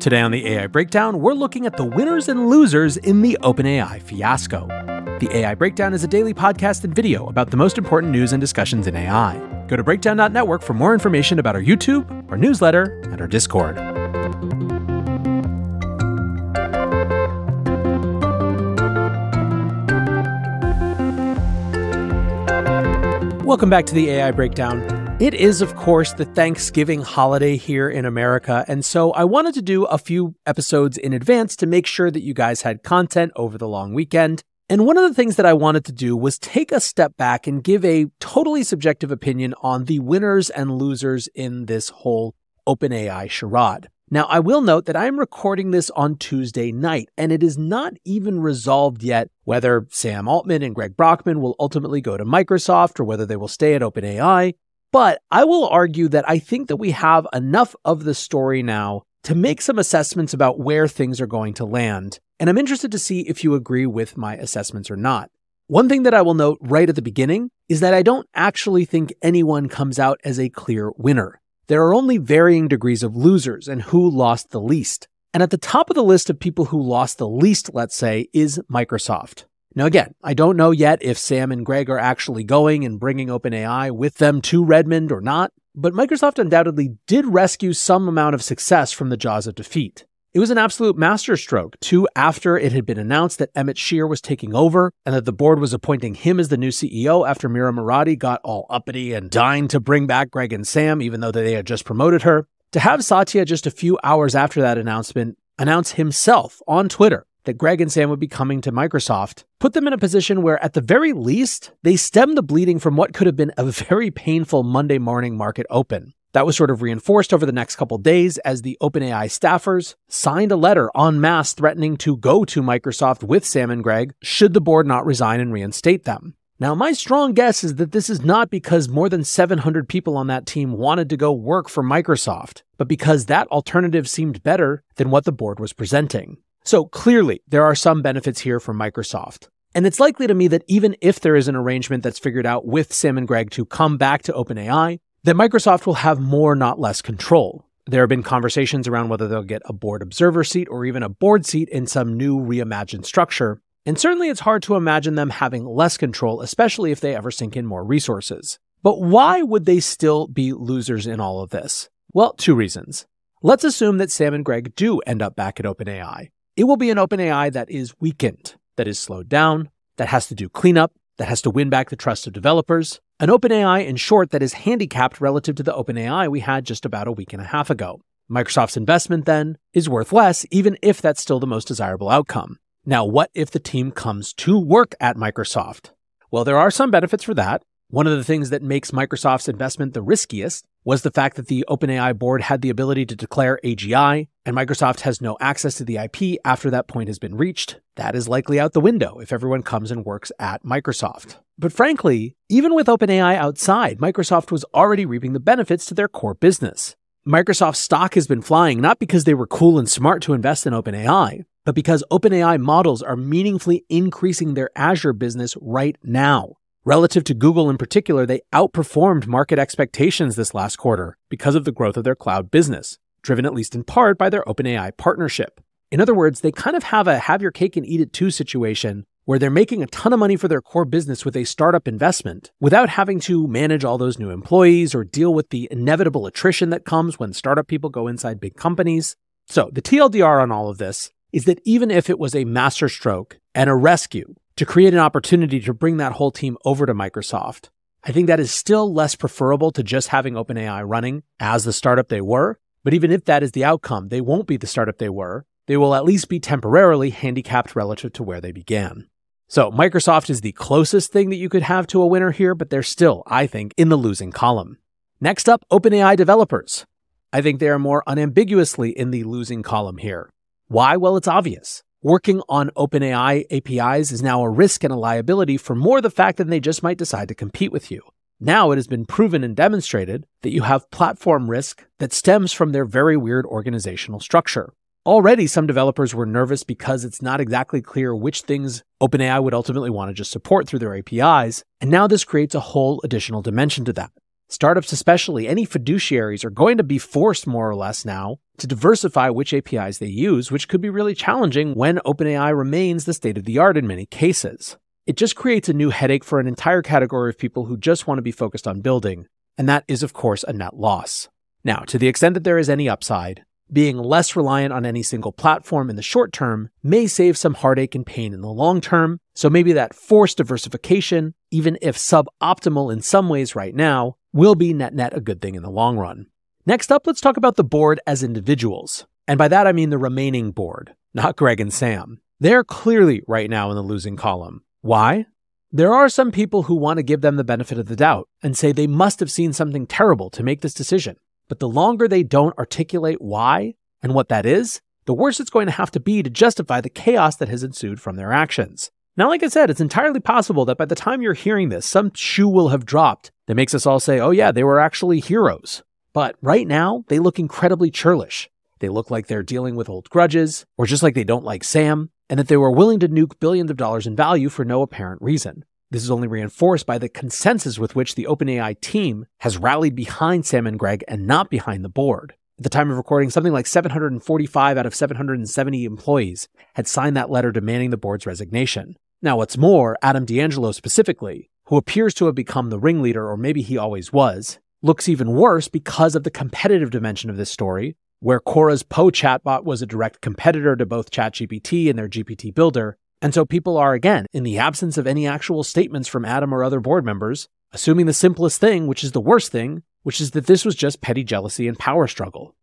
Today on the AI Breakdown, we're looking at the winners and losers in the OpenAI fiasco. The AI Breakdown is a daily podcast and video about the most important news and discussions in AI. Go to breakdown.network for more information about our YouTube, our newsletter, and our Discord. Welcome back to the AI Breakdown. It is, of course, the Thanksgiving holiday here in America, and so I wanted to do a few episodes in advance to make sure that you guys had content over the long weekend. And one of the things that I wanted to do was take a step back and give a totally subjective opinion on the winners and losers in this whole OpenAI charade. Now, I will note that I'm recording this on Tuesday night, and it is not even resolved yet whether Sam Altman and Greg Brockman will ultimately go to Microsoft or whether they will stay at OpenAI. But I will argue that I think that we have enough of the story now to make some assessments about where things are going to land. And I'm interested to see if you agree with my assessments or not. One thing that I will note right at the beginning is that I don't actually think anyone comes out as a clear winner. There are only varying degrees of losers and who lost the least. And at the top of the list of people who lost the least, let's say, is Microsoft. Now, again, I don't know yet if Sam and Greg are actually going and bringing OpenAI with them to Redmond or not, but Microsoft undoubtedly did rescue some amount of success from the jaws of defeat. It was an absolute masterstroke, too, after it had been announced that Emmett Shear was taking over and that the board was appointing him as the new CEO after Mira Murati got all uppity and dying to bring back Greg and Sam, even though they had just promoted her. To have Satya just a few hours after that announcement announce himself on Twitter that Greg and Sam would be coming to Microsoft, put them in a position where, at the very least, they stemmed the bleeding from what could have been a very painful Monday morning market open. That was sort of reinforced over the next couple days as the OpenAI staffers signed a letter en masse threatening to go to Microsoft with Sam and Greg should the board not resign and reinstate them. Now, my strong guess is that this is not because more than 700 people on that team wanted to go work for Microsoft, but because that alternative seemed better than what the board was presenting. So clearly, there are some benefits here for Microsoft. And it's likely to me that even if there is an arrangement that's figured out with Sam and Greg to come back to OpenAI, that Microsoft will have more, not less control. There have been conversations around whether they'll get a board observer seat or even a board seat in some new reimagined structure. And certainly it's hard to imagine them having less control, especially if they ever sink in more resources. But why would they still be losers in all of this? Well, two reasons. Let's assume that Sam and Greg do end up back at OpenAI. It will be an OpenAI that is weakened, that is slowed down, that has to do cleanup, that has to win back the trust of developers. An OpenAI, in short, that is handicapped relative to the OpenAI we had just about a week and a half ago. Microsoft's investment, then, is worth less, even if that's still the most desirable outcome. Now, what if the team comes to work at Microsoft? Well, there are some benefits for that. One of the things that makes Microsoft's investment the riskiest was the fact that the OpenAI board had the ability to declare AGI, and Microsoft has no access to the IP after that point has been reached. That is likely out the window if everyone comes and works at Microsoft. But frankly, even with OpenAI outside, Microsoft was already reaping the benefits to their core business. Microsoft's stock has been flying not because they were cool and smart to invest in OpenAI, but because OpenAI models are meaningfully increasing their Azure business right now. Relative to Google in particular, they outperformed market expectations this last quarter because of the growth of their cloud business, driven at least in part by their OpenAI partnership. In other words, they kind of have a have your cake and eat it too situation where they're making a ton of money for their core business with a startup investment without having to manage all those new employees or deal with the inevitable attrition that comes when startup people go inside big companies. So the TLDR on all of this is that even if it was a masterstroke and a rescue to create an opportunity to bring that whole team over to Microsoft, I think that is still less preferable to just having OpenAI running as the startup they were. But even if that is the outcome, they won't be the startup they were. They will at least be temporarily handicapped relative to where they began. So Microsoft is the closest thing that you could have to a winner here, but they're still, I think, in the losing column. Next up, OpenAI developers. I think they are more unambiguously in the losing column here. Why? Well, it's obvious. Working on OpenAI APIs is now a risk and a liability for more the fact that they just might decide to compete with you. Now it has been proven and demonstrated that you have platform risk that stems from their very weird organizational structure. Already, some developers were nervous because it's not exactly clear which things OpenAI would ultimately want to just support through their APIs, and now this creates a whole additional dimension to that. Startups especially, any fiduciaries, are going to be forced more or less now to diversify which APIs they use, which could be really challenging when OpenAI remains the state of the art in many cases. It just creates a new headache for an entire category of people who just want to be focused on building, and that is, of course, a net loss. Now, to the extent that there is any upside, being less reliant on any single platform in the short term may save some heartache and pain in the long term, so maybe that forced diversification, even if suboptimal in some ways right now, will be net-net a good thing in the long run. Next up, let's talk about the board as individuals. And by that I mean the remaining board, not Greg and Sam. They're clearly right now in the losing column. Why? There are some people who want to give them the benefit of the doubt and say they must have seen something terrible to make this decision. But the longer they don't articulate why and what that is, the worse it's going to have to be to justify the chaos that has ensued from their actions. Now, like I said, it's entirely possible that by the time you're hearing this, some shoe will have dropped that makes us all say, oh yeah, they were actually heroes. But right now, they look incredibly churlish. They look like they're dealing with old grudges, or just like they don't like Sam, and that they were willing to nuke billions of dollars in value for no apparent reason. This is only reinforced by the consensus with which the OpenAI team has rallied behind Sam and Greg and not behind the board. At the time of recording, something like 745 out of 770 employees had signed that letter demanding the board's resignation. Now, what's more, Adam D'Angelo specifically, who appears to have become the ringleader, or maybe he always was, looks even worse because of the competitive dimension of this story, where Quora's Poe chatbot was a direct competitor to both ChatGPT and their GPT builder. And so people are, again, in the absence of any actual statements from Adam or other board members, assuming the simplest thing, which is the worst thing, which is that this was just petty jealousy and power struggle.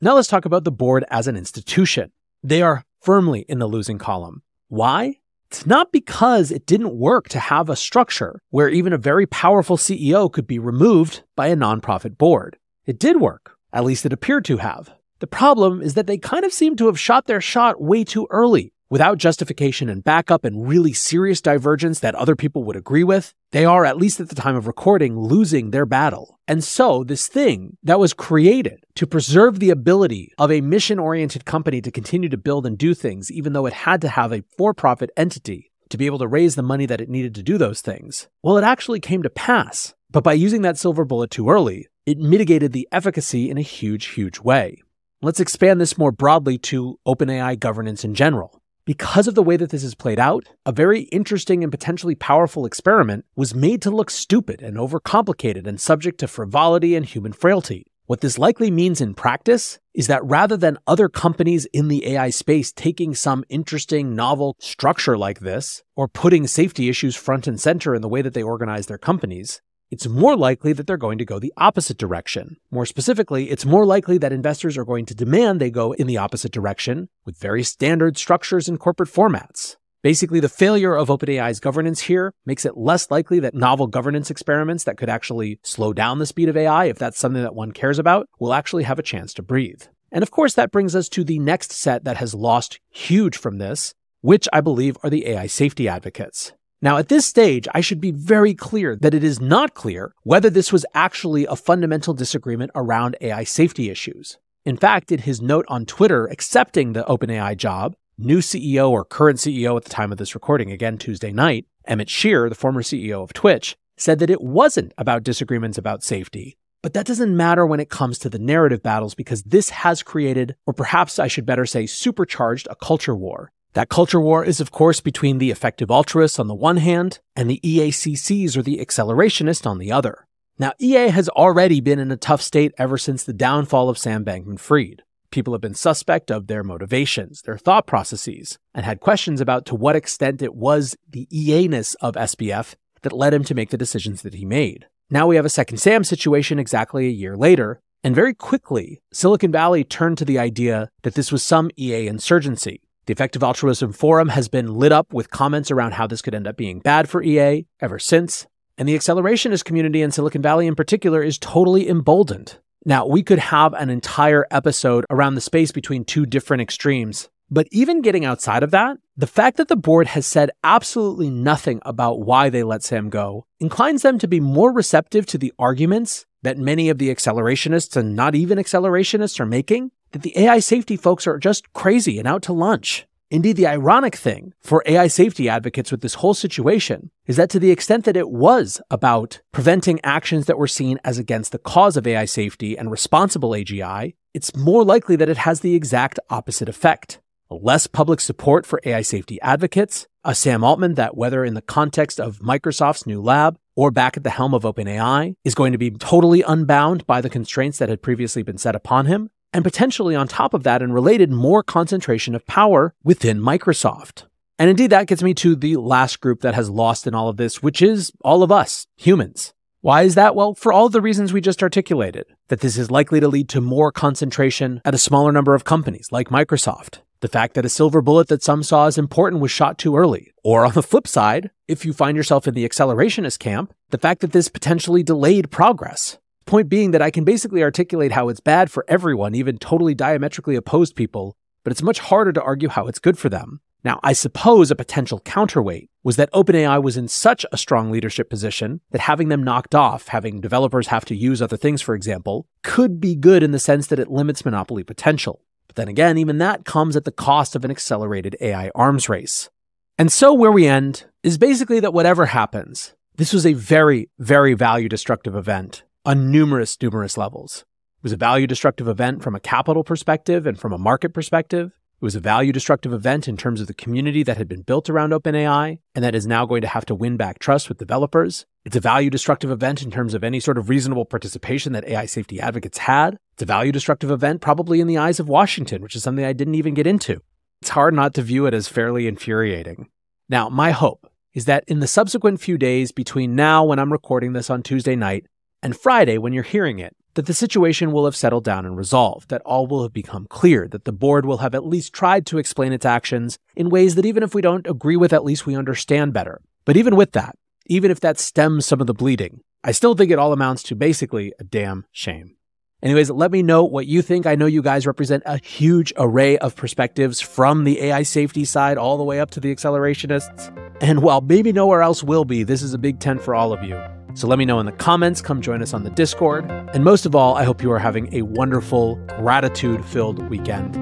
Now let's talk about the board as an institution. They are firmly in the losing column. Why? It's not because it didn't work to have a structure where even a very powerful CEO could be removed by a nonprofit board. It did work. At least it appeared to have. The problem is that they kind of seem to have shot their shot way too early. Without justification and backup and really serious divergence that other people would agree with, they are, at least at the time of recording, losing their battle. And so this thing that was created to preserve the ability of a mission-oriented company to continue to build and do things, even though it had to have a for-profit entity to be able to raise the money that it needed to do those things, well, it actually came to pass. But by using that silver bullet too early, it mitigated the efficacy in a huge, huge way. Let's expand this more broadly to OpenAI governance in general. Because of the way that this has played out, a very interesting and potentially powerful experiment was made to look stupid and overcomplicated and subject to frivolity and human frailty. What this likely means in practice is that rather than other companies in the AI space taking some interesting, novel structure like this, or putting safety issues front and center in the way that they organize their companies, it's more likely that they're going to go the opposite direction. More specifically, it's more likely that investors are going to demand they go in the opposite direction with very standard structures and corporate formats. Basically, the failure of OpenAI's governance here makes it less likely that novel governance experiments that could actually slow down the speed of AI, if that's something that one cares about, will actually have a chance to breathe. And of course, that brings us to the next set that has lost huge from this, which I believe are the AI safety advocates. Now, at this stage, I should be very clear that it is not clear whether this was actually a fundamental disagreement around AI safety issues. In fact, in his note on Twitter accepting the OpenAI job, new CEO or current CEO at the time of this recording, again Tuesday night, Emmett Shear, the former CEO of Twitch, said that it wasn't about disagreements about safety. But that doesn't matter when it comes to the narrative battles, because this has created, or perhaps I should better say supercharged, a culture war. That culture war is, of course, between the effective altruists on the one hand and the EACCs, or the accelerationists, on the other. Now, EA has already been in a tough state ever since the downfall of Sam Bankman-Fried. People have been suspect of their motivations, their thought processes, and had questions about to what extent it was the EA-ness of SBF that led him to make the decisions that he made. Now we have a second Sam situation exactly a year later, and very quickly, Silicon Valley turned to the idea that this was some EA insurgency. The Effective Altruism Forum has been lit up with comments around how this could end up being bad for EA ever since, and the accelerationist community in Silicon Valley in particular is totally emboldened. Now, we could have an entire episode around the space between two different extremes, but even getting outside of that, the fact that the board has said absolutely nothing about why they let Sam go inclines them to be more receptive to the arguments that many of the accelerationists and not even accelerationists are making, that the AI safety folks are just crazy and out to lunch. Indeed, the ironic thing for AI safety advocates with this whole situation is that to the extent that it was about preventing actions that were seen as against the cause of AI safety and responsible AGI, it's more likely that it has the exact opposite effect. Less public support for AI safety advocates, a Sam Altman that, whether in the context of Microsoft's new lab or back at the helm of OpenAI, is going to be totally unbound by the constraints that had previously been set upon him, and potentially on top of that and related, more concentration of power within Microsoft. And indeed, that gets me to the last group that has lost in all of this, which is all of us, humans. Why is that? Well, for all the reasons we just articulated, that this is likely to lead to more concentration at a smaller number of companies like Microsoft. The fact that a silver bullet that some saw as important was shot too early. Or on the flip side, if you find yourself in the accelerationist camp, the fact that this potentially delayed progress. Point being that I can basically articulate how it's bad for everyone, even totally diametrically opposed people, but it's much harder to argue how it's good for them. Now, I suppose a potential counterweight was that OpenAI was in such a strong leadership position that having them knocked off, having developers have to use other things, for example, could be good in the sense that it limits monopoly potential. But then again, even that comes at the cost of an accelerated AI arms race. And so where we end is basically that whatever happens, this was a very, very value-destructive event. On numerous levels. It was a value-destructive event from a capital perspective and from a market perspective. It was a value-destructive event in terms of the community that had been built around OpenAI and that is now going to have to win back trust with developers. It's a value-destructive event in terms of any sort of reasonable participation that AI safety advocates had. It's a value-destructive event probably in the eyes of Washington, which is something I didn't even get into. It's hard not to view it as fairly infuriating. Now, my hope is that in the subsequent few days between now, when I'm recording this on Tuesday night, and Friday, when you're hearing it, that the situation will have settled down and resolved, that all will have become clear, that the board will have at least tried to explain its actions in ways that even if we don't agree with, at least we understand better. But even with that, even if that stems some of the bleeding, I still think it all amounts to basically a damn shame. Anyways, let me know what you think. I know you guys represent a huge array of perspectives from the AI safety side all the way up to the accelerationists. And while maybe nowhere else will be, this is a big tent for all of you. So let me know in the comments, come join us on the Discord. And most of all, I hope you are having a wonderful, gratitude-filled weekend.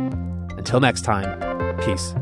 Until next time, peace.